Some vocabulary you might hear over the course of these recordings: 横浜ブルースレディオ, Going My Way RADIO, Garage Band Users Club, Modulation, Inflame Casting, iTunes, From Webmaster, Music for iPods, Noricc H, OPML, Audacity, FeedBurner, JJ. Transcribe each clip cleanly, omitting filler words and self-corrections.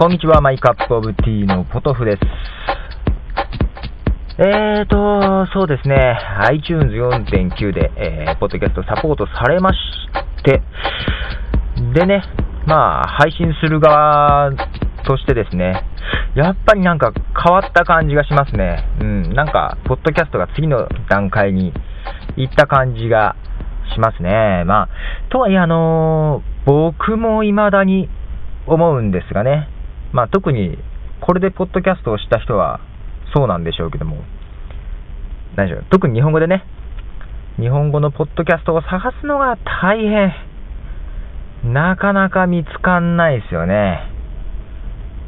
こんにちは、マイカップオブティーのポトフです。そうですね、iTunes 4.9 で、ポッドキャストサポートされまして、でね、まあ、配信する側としてですね、やっぱりなんか変わった感じがしますね。なんか、ポッドキャストが次の段階に行った感じがしますね。まあ、とはいえ、僕も未だに思うんですがね、まあ、特にこれでポッドキャストをした人はそうなんでしょうけども、何でしょう、特に日本語でね、日本語のポッドキャストを探すのが大変、なかなか見つかんないですよね。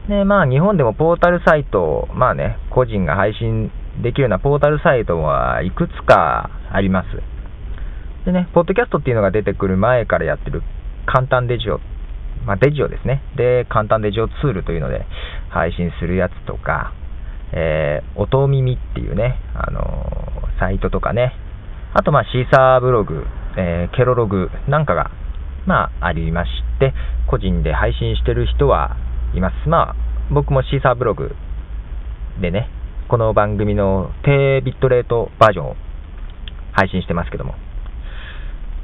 で、まあ、日本でもポータルサイト、まあね、個人が配信できるようなポータルサイトはいくつかあります。でね、ポッドキャストっていうのが出てくる前からやってる簡単デジオ、まあ、デジオですね。で、簡単デジオツールというので配信するやつとか、音耳っていうね、サイトとかね、あとまあシーサーブログ、ケロログなんかが、まあ、ありまして、個人で配信してる人はいます。まあ、僕もシーサーブログでね、この番組の低ビットレートバージョンを配信してますけども、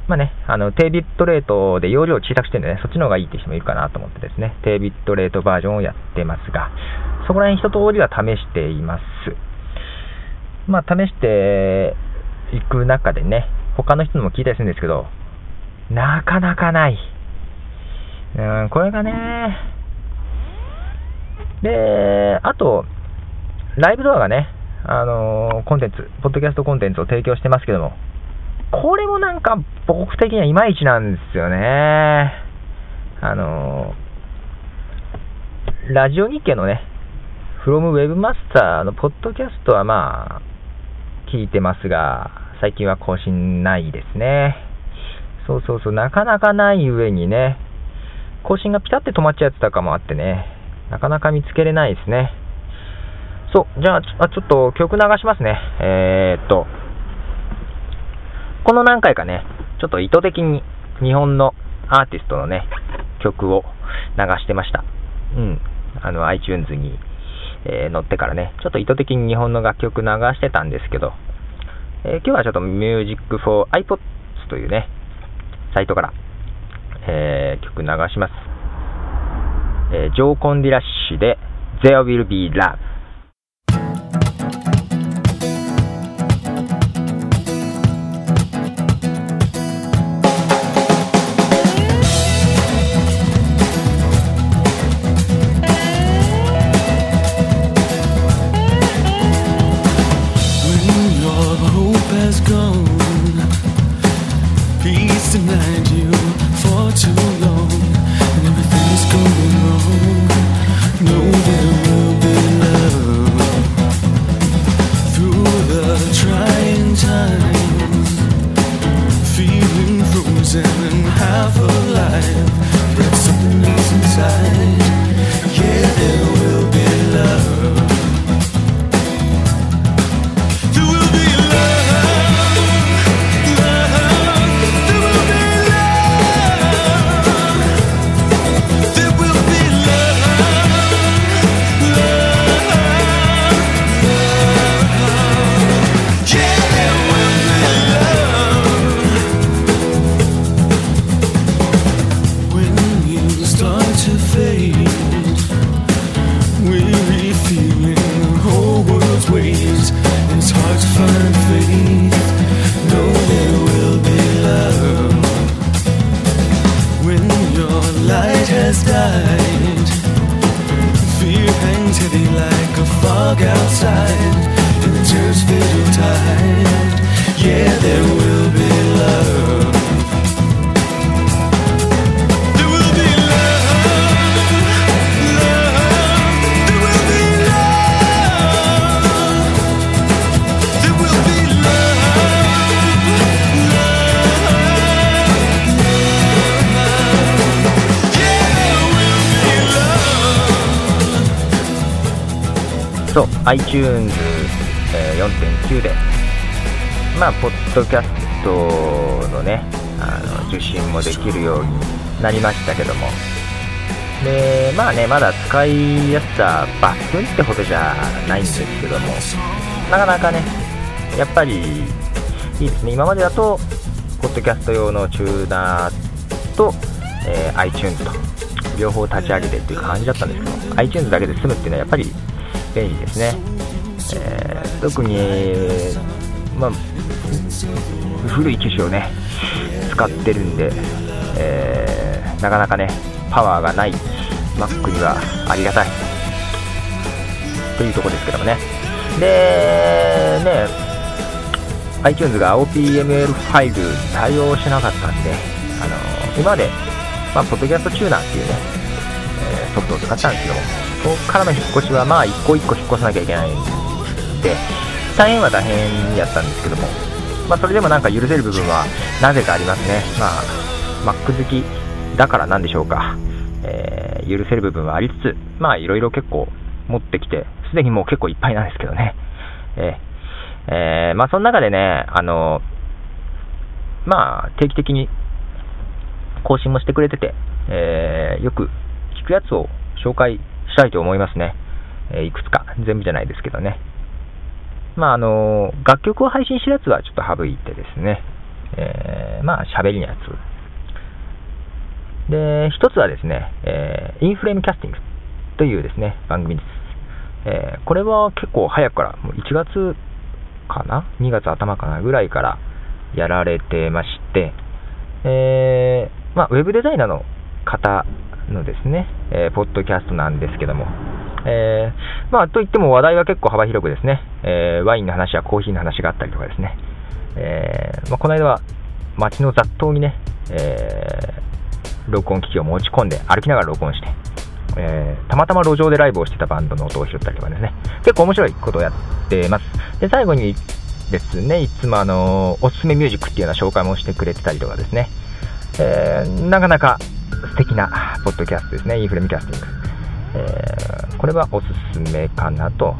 まあね、低ビットレートで容量を小さくしてるんでね、そっちの方がいいって人もいるかなと思ってですね、低ビットレートバージョンをやってますが、そこら辺一通りは試しています。まあ、試していく中でね、他の人にも聞いたりするんですけど、なかなかない。これがね、で、あと、ライブドアがね、コンテンツ、ポッドキャストコンテンツを提供してますけども、これもなんか僕的にはいまいちなんですよね。ラジオ日経のね、From Webmaster のポッドキャストはまあ、聞いてますが、最近は更新ないですね。そう、なかなかない上にね、更新がピタって止まっちゃってたかもあってね、なかなか見つけれないですね。そう、じゃあ、ちょっと曲流しますね。この何回かね、ちょっと意図的に日本のアーティストのね、曲を流してました。iTunes に、載ってからね、ちょっと意図的に日本の楽曲流してたんですけど、今日はちょっと Music for iPods というね、サイトから、曲流します。ジョー・コンディラッシュで There Will Be Love。iTunes 4.9 で、まあ、ポッドキャストのね、受信もできるようになりましたけども、で、まあね、まだ使いやすさ抜群ってほどじゃないんですけども、なかなかね、やっぱりいいですね。今までだとポッドキャスト用のチューナーと、iTunes と両方立ち上げてっていう感じだったんですけど、 iTunes だけで済むっていうのはやっぱり便利ですね。特に、まあ、古い機種をね使ってるんで、なかなかねパワーがない Mac にはありがたいというところですけどもね。でね、 iTunes が OPML ファイル対応しなかったんで、今まで、まあ、ポッドキャストチューナーっていうね、ソフトを使ったんですけども、そこからの引っ越しはまあ一個一個引っ越さなきゃいけないんで大変は大変やったんですけども、まあ、それでもなんか許せる部分はなぜかありますね。まあ Mac 好きだからなんでしょうか、許せる部分はありつつ、まあいろいろ結構持ってきて、すでにもう結構いっぱいなんですけどね。まあその中でね、まあ定期的に更新もしてくれてて、よく聞くやつを紹介したいと思いますね。いくつか全部じゃないですけどね。まあ楽曲を配信するやつはちょっと省いてですね、まあ喋りのやつ。で、一つはですね、Inflame Casting というですね、番組です。これは結構早くから、もう1月かな ?2 月頭かなぐらいからやられてまして、まあ、ウェブデザイナーの方のですね、ポッドキャストなんですけども、まあ、といっても話題は結構幅広くですね、ワインの話やコーヒーの話があったりとかですね、まあ、この間は街の雑踏にね、録音機器を持ち込んで歩きながら録音して、たまたま路上でライブをしてたバンドの音を拾ったりとかですね、結構面白いことをやってます。で、最後にですね、いつもおすすめミュージックっていうような紹介もしてくれてたりとかですね、なかなか素敵なポッドキャストですね、インフレムキャスティング、これはおすすめかなと。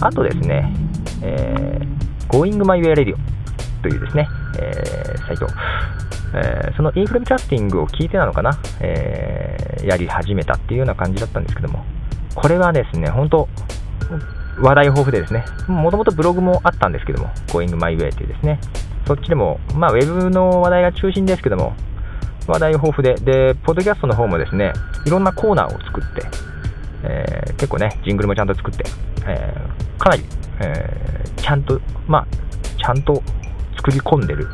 あとですね、Going My Way RADIO というですね、サイト、そのインフレムキャスティングを聞いてなのかな、やり始めたっていうような感じだったんですけども、これはですね、本当話題豊富でですね、もともとブログもあったんですけども、Going My Way というですね、そっちでも、まあ、ウェブの話題が中心ですけども、話題豊富で、で、ポッドキャストの方もですね、いろんなコーナーを作って、結構ね、ジングルもちゃんと作って、かなり、ちゃんと作り込んでる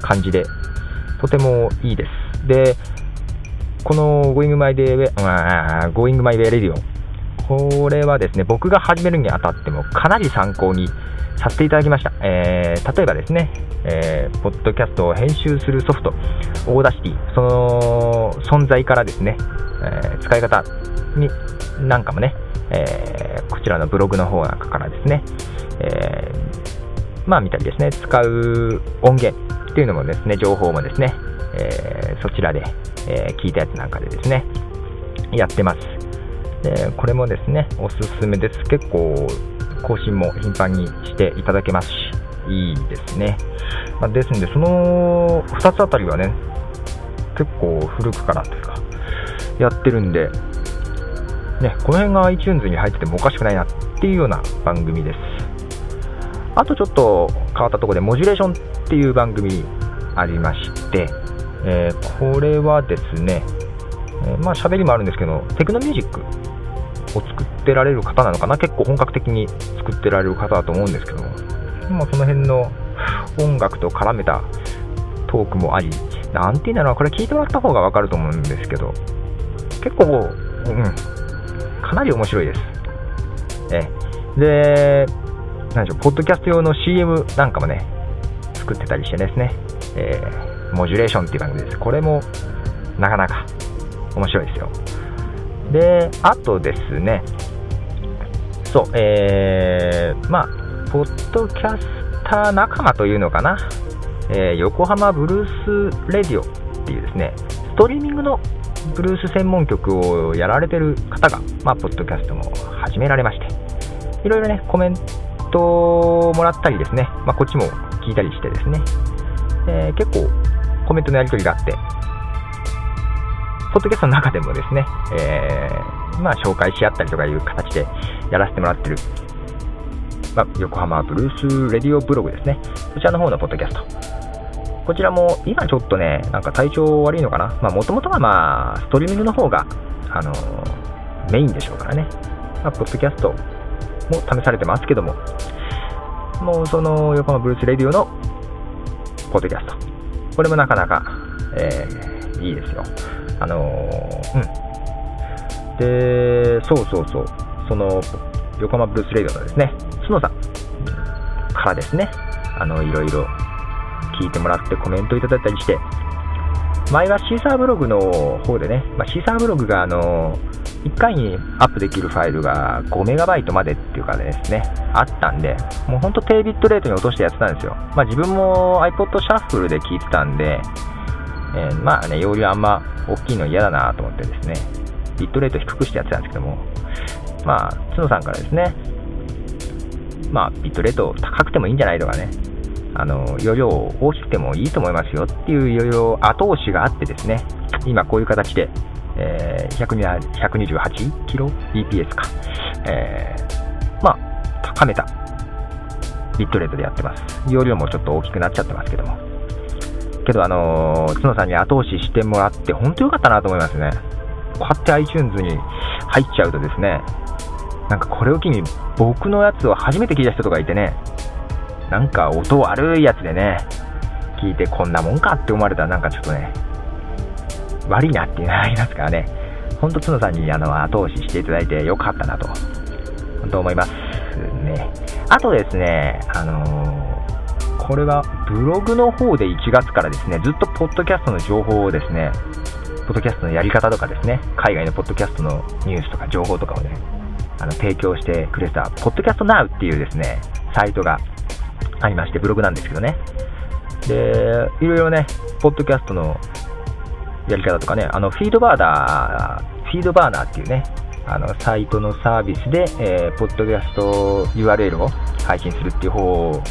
感じで、とてもいいです。で、このGoing My Way Radio、これはですね、僕が始めるにあたってもかなり参考にさせていただきました。例えばですね、ポッドキャストを編集するソフト、Audacity、その存在からですね、使い方になんかもね、こちらのブログの方なんかからですね、まあ見たりですね、使う音源っていうのもですね、情報もですね、そちらで、聞いたやつなんかでですね、やってます。で、これもですね、おすすめです。結構更新も頻繁にしていただけますし、いいですね。まあ、ですので、その2つあたりはね、結構古くからというかやってるんで、ね、この辺が iTunes に入っててもおかしくないなっていうような番組です。あとちょっと変わったところで、Modulation っていう番組ありまして、これはですね、まあ喋りもあるんですけど、テクノミュージックを作ってられる方なのかな、結構本格的に作ってられる方だと思うんですけども、まあ、その辺の音楽と絡めたトークもあり、なんていうんだろう、これ聞いてもらった方が分かると思うんですけど、結構、かなり面白いです。で、なんでしょう、ポッドキャスト用の CM なんかもね作ってたりしてですね、モジュレーションっていう番組です。これもなかなか面白いですよ。で、あとですね、そう、まあポッドキャスター仲間というのかな、横浜ブルースレディオっていうですね、ストリーミングのブルース専門局をやられてる方が、まあ、ポッドキャストも始められまして、いろいろねコメントもらったりですね、まあ、こっちも聞いたりしてですね、結構コメントのやり取りがあって、ポッドキャストの中でもですね、紹介し合ったりとかいう形でやらせてもらってる、横浜ブルースレディオブログですね、こちらの方のポッドキャスト、こちらも今ちょっとね、なんか体調悪いのかな、もともとはストリーミングの方が、メインでしょうからね、ポッドキャストも試されてますけども、もうその横浜ブルースレディオのポッドキャスト、これもなかなか、いいですよ。で、その横浜ブルースレディオのですね、角さんからですね、いろいろ聞いてもらってコメントいただいたりして、前はシーサーブログの方でね、シーサーブログが1回にアップできるファイルが 5MB までっていうかですね、あったんで、もうほんと低ビットレートに落としてやってたんですよ。自分も iPod シャッフルで聞いてたんで、容量あんま大きいの嫌だなと思ってですね、ビットレート低くしてやってたんですけども、角さんからですね、ビットレート高くてもいいんじゃないとかね、容量大きくてもいいと思いますよっていういろいろ後押しがあってですね、今こういう形で、128キロ bps か、高めたビットレートでやってます。容量もちょっと大きくなっちゃってますけども、角さんに後押ししてもらって本当良かったなと思いますね。こうやって iTunes に入っちゃうとですね、なんかこれを機に僕のやつを初めて聞いた人とかいてね、なんか音悪いやつでね、聞いてこんなもんかって思われたら、なんかちょっとね、悪いなっていうのがありますからね、ほんと角さんに後押ししていただいてよかったなと、ほんと思いますね。あとですね、これはブログの方で1月からですね、ずっとポッドキャストの情報をですね、ポッドキャストのやり方とかですね、海外のポッドキャストのニュースとか情報とかをね、提供してくれたポッドキャストナウっていうですね、サイトがありまして、ブログなんですけどね、でいろいろね、ポッドキャストのやり方とかね、フィードバーナーっていうね、サイトのサービスで、ポッドキャスト URL を配信するっていう方を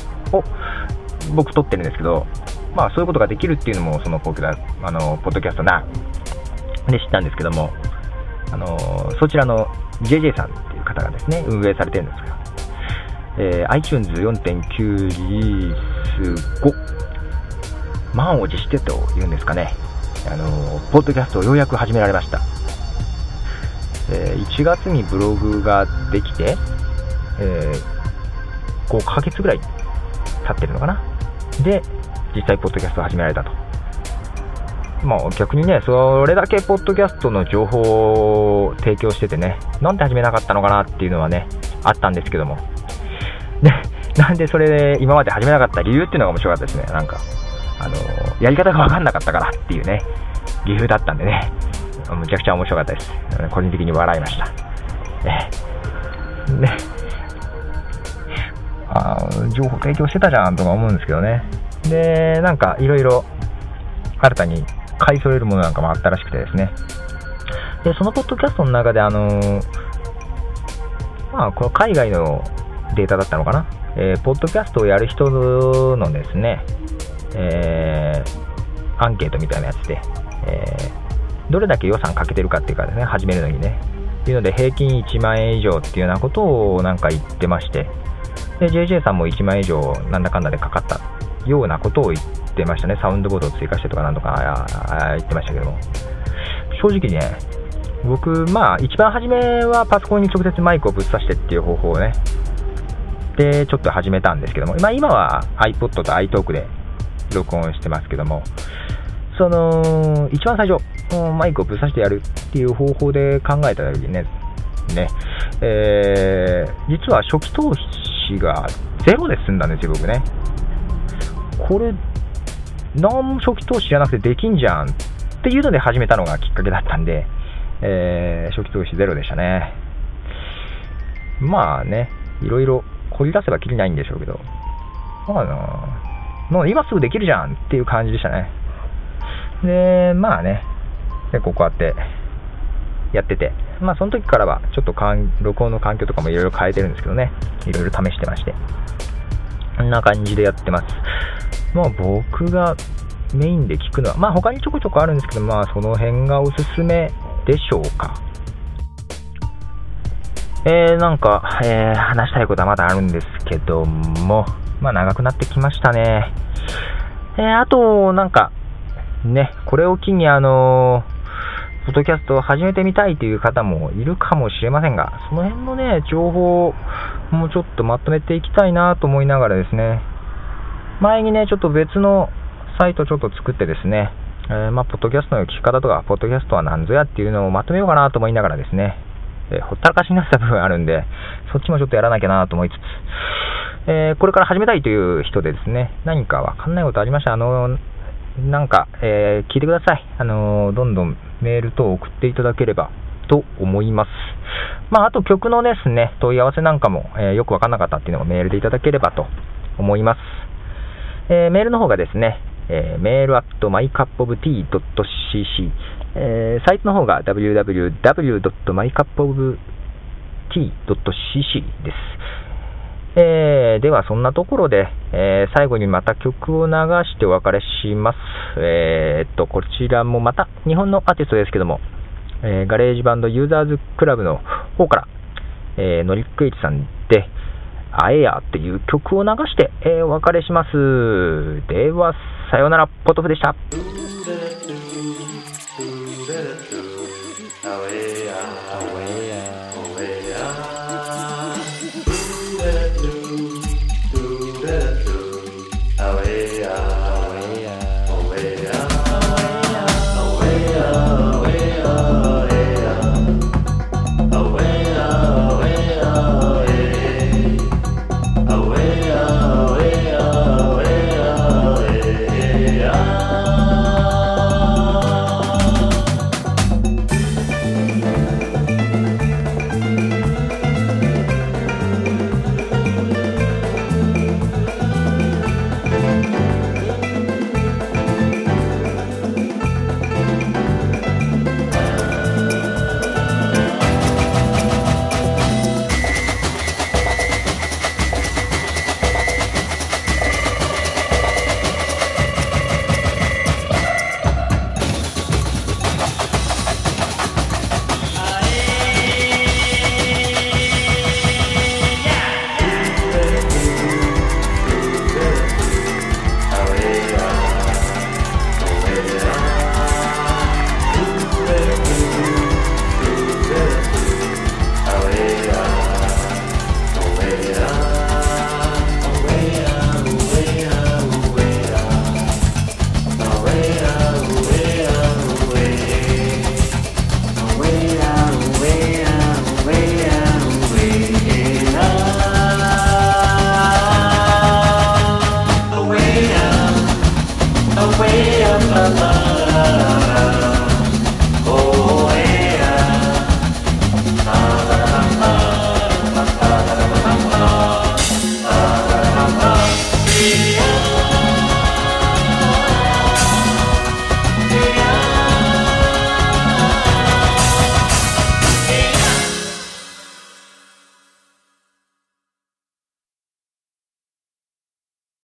僕取ってるんですけど、そういうことができるっていうのもそのポッドキャストなで知ったんですけども、そちらの JJ さんっていう方がですね、運営されてるんですけど、iTunes 4.9 リリース後、満を持してというんですかね、ポッドキャストをようやく始められました。1月にブログができて、5ヶ月ぐらい経ってるのかな、で実際ポッドキャストを始められたと。逆にね、それだけポッドキャストの情報を提供しててね、なんで始めなかったのかなっていうのはね、あったんですけども、なんでそれ今まで始めなかった理由っていうのが面白かったですね。なんかやり方が分かんなかったからっていうね、理由だったんでね、むちゃくちゃ面白かったです。個人的に笑いました。情報提供してたじゃんとか思うんですけどね。で、なんかいろいろ新たに買い揃えるものなんかもあったらしくてですね、でそのポッドキャストの中でこの海外のデータだったのかな、ポッドキャストをやる人のですね、アンケートみたいなやつで、どれだけ予算かけてるかっていうかですね、始めるのにねっていうので、平均1万円以上っていうようなことをなんか言ってまして、で JJ さんも1万円以上なんだかんだでかかったようなことを言ってましたね。サウンドボードを追加してとかなんとか言ってましたけども、正直ね、僕一番初めはパソコンに直接マイクをぶっ刺してっていう方法をねでちょっと始めたんですけども、今は iPod と iTalk で録音してますけども、その一番最初マイクをぶっ刺してやるっていう方法で考えた時にね、実は初期投資がゼロで済んだんですよ、僕ね。これ何も初期投資じゃなくてできんじゃんっていうので始めたのがきっかけだったんで、初期投資ゼロでしたね。いろいろ掘り出せばきりないんでしょうけど、もう今すぐできるじゃんっていう感じでしたね。で、結構こうやってやってて、その時からはちょっと録音の環境とかもいろいろ変えてるんですけどね、いろいろ試してまして、こんな感じでやってます。僕がメインで聞くのは、まあ他にちょこちょこあるんですけど、まあその辺がおすすめでしょうか。なんか、話したいことはまだあるんですけども、まあ長くなってきましたね。あとなんかね、これを機にポッドキャストを始めてみたいという方もいるかもしれませんが、その辺のね、情報をもうちょっとまとめていきたいなと思いながらですね、前にね、ちょっと別のサイトちょっと作ってですね、まあ、ポッドキャストの聞き方とか、ポッドキャストは何ぞやっていうのをまとめようかなと思いながらですね、ほったらかしになった部分あるんで、そっちもちょっとやらなきゃなと思いつつ、これから始めたいという人でですね、何かわかんないことありましたら、なんか、聞いてください。どんどんメール等を送っていただければと思います。まあ、あと曲のですね、問い合わせなんかも、よくわかんなかったっていうのもメールでいただければと思います。メールの方がですね、メールアットマイカップオブティー .cc、サイトの方が www.mycupoftea.cc です。ではそんなところで、最後にまた曲を流してお別れします。こちらもまた日本のアーティストですけども、ガレージバンドユーザーズクラブの方から、ノリックエイチさんでアエアっていう曲を流して、お別れします。ではさようなら、ポトフでした。